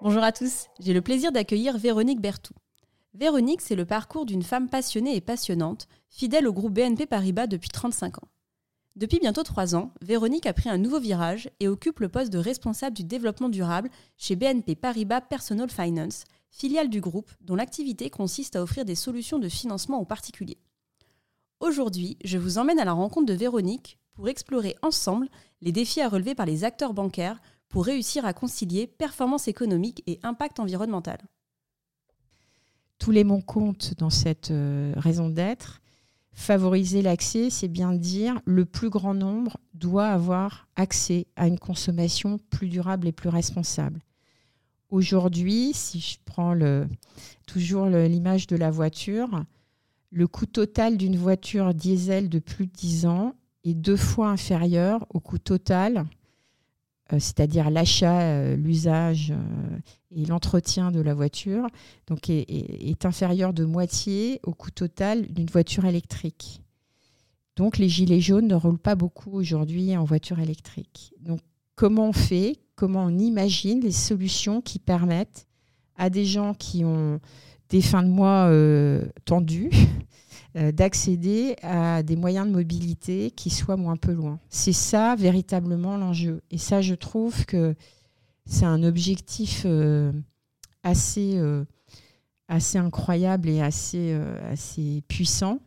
Bonjour à tous, j'ai le plaisir d'accueillir Véronique Berthout. Véronique, c'est le parcours d'une femme passionnée et passionnante, fidèle au groupe BNP Paribas depuis 35 ans. Depuis bientôt 3 ans, Véronique a pris un nouveau virage et occupe le poste de responsable du développement durable chez BNP Paribas Personal Finance, filiale du groupe dont l'activité consiste à offrir des solutions de financement aux particuliers. Aujourd'hui, je vous emmène à la rencontre de Véronique pour explorer ensemble les défis à relever par les acteurs bancaires pour réussir à concilier performance économique et impact environnemental. Tous les mots comptent dans cette raison d'être. Favoriser l'accès, c'est bien dire le plus grand nombre doit avoir accès à une consommation plus durable et plus responsable. Aujourd'hui, si je prends l'image de la voiture, le coût total d'une voiture diesel de plus de 10 ans est 2 fois inférieur au coût total, c'est-à-dire l'achat, l'usage et l'entretien de la voiture, donc est inférieur de moitié au coût total d'une voiture électrique. Donc les gilets jaunes ne roulent pas beaucoup aujourd'hui en voiture électrique. Donc comment on fait, comment on imagine les solutions qui permettent à des gens qui ont des fins de mois tendues d'accéder à des moyens de mobilité qui soient moins peu loin. C'est ça véritablement l'enjeu. Et ça, je trouve que c'est un objectif assez incroyable et assez puissant.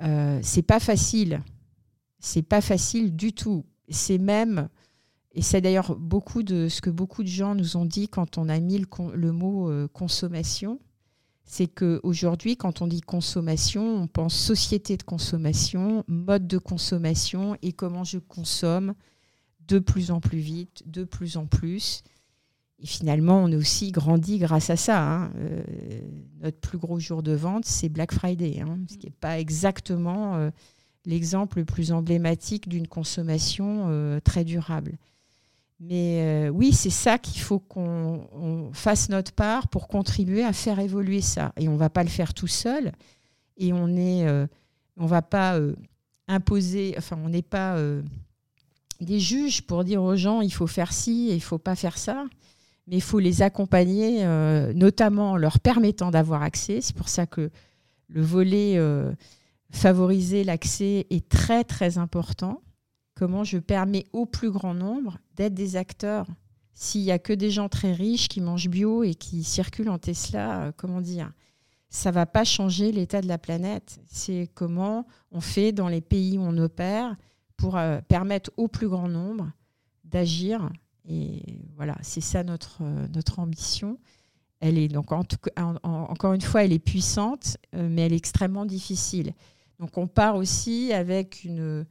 C'est pas facile. C'est pas facile du tout. C'est même, et c'est d'ailleurs ce que beaucoup de gens nous ont dit quand on a mis le mot consommation. C'est qu'aujourd'hui, quand on dit consommation, on pense société de consommation, mode de consommation et comment je consomme de plus en plus vite, de plus en plus. Et finalement, on a aussi grandi grâce à ça. Notre plus gros jour de vente, c'est Black Friday, ce qui n'est pas exactement l'exemple le plus emblématique d'une consommation très durable. Mais oui, c'est ça qu'il faut qu'on fasse notre part pour contribuer à faire évoluer ça. Et on ne va pas le faire tout seul. Et on n'est pas des juges pour dire aux gens il faut faire ci et il ne faut pas faire ça. Mais il faut les accompagner, notamment en leur permettant d'avoir accès. C'est pour ça que le volet favoriser l'accès est très, très important. Comment je permets au plus grand nombre d'être des acteurs. S'il n'y a que des gens très riches qui mangent bio et qui circulent en Tesla, ça ne va pas changer l'état de la planète. C'est comment on fait dans les pays où on opère pour permettre au plus grand nombre d'agir. Et voilà, c'est ça notre ambition. Elle est donc encore une fois, elle est puissante, mais elle est extrêmement difficile. Donc on part aussi avec une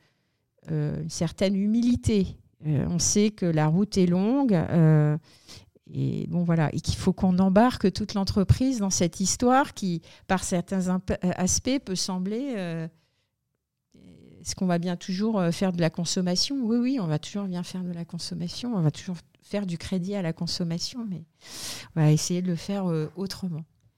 certaine humilité. On sait que la route est longue et qu'il faut qu'on embarque toute l'entreprise dans cette histoire qui, par certains aspects, peut sembler est-ce qu'on va bien toujours faire de la consommation ? Oui, on va toujours bien faire de la consommation, on va toujours faire du crédit à la consommation, mais on va essayer de le faire autrement.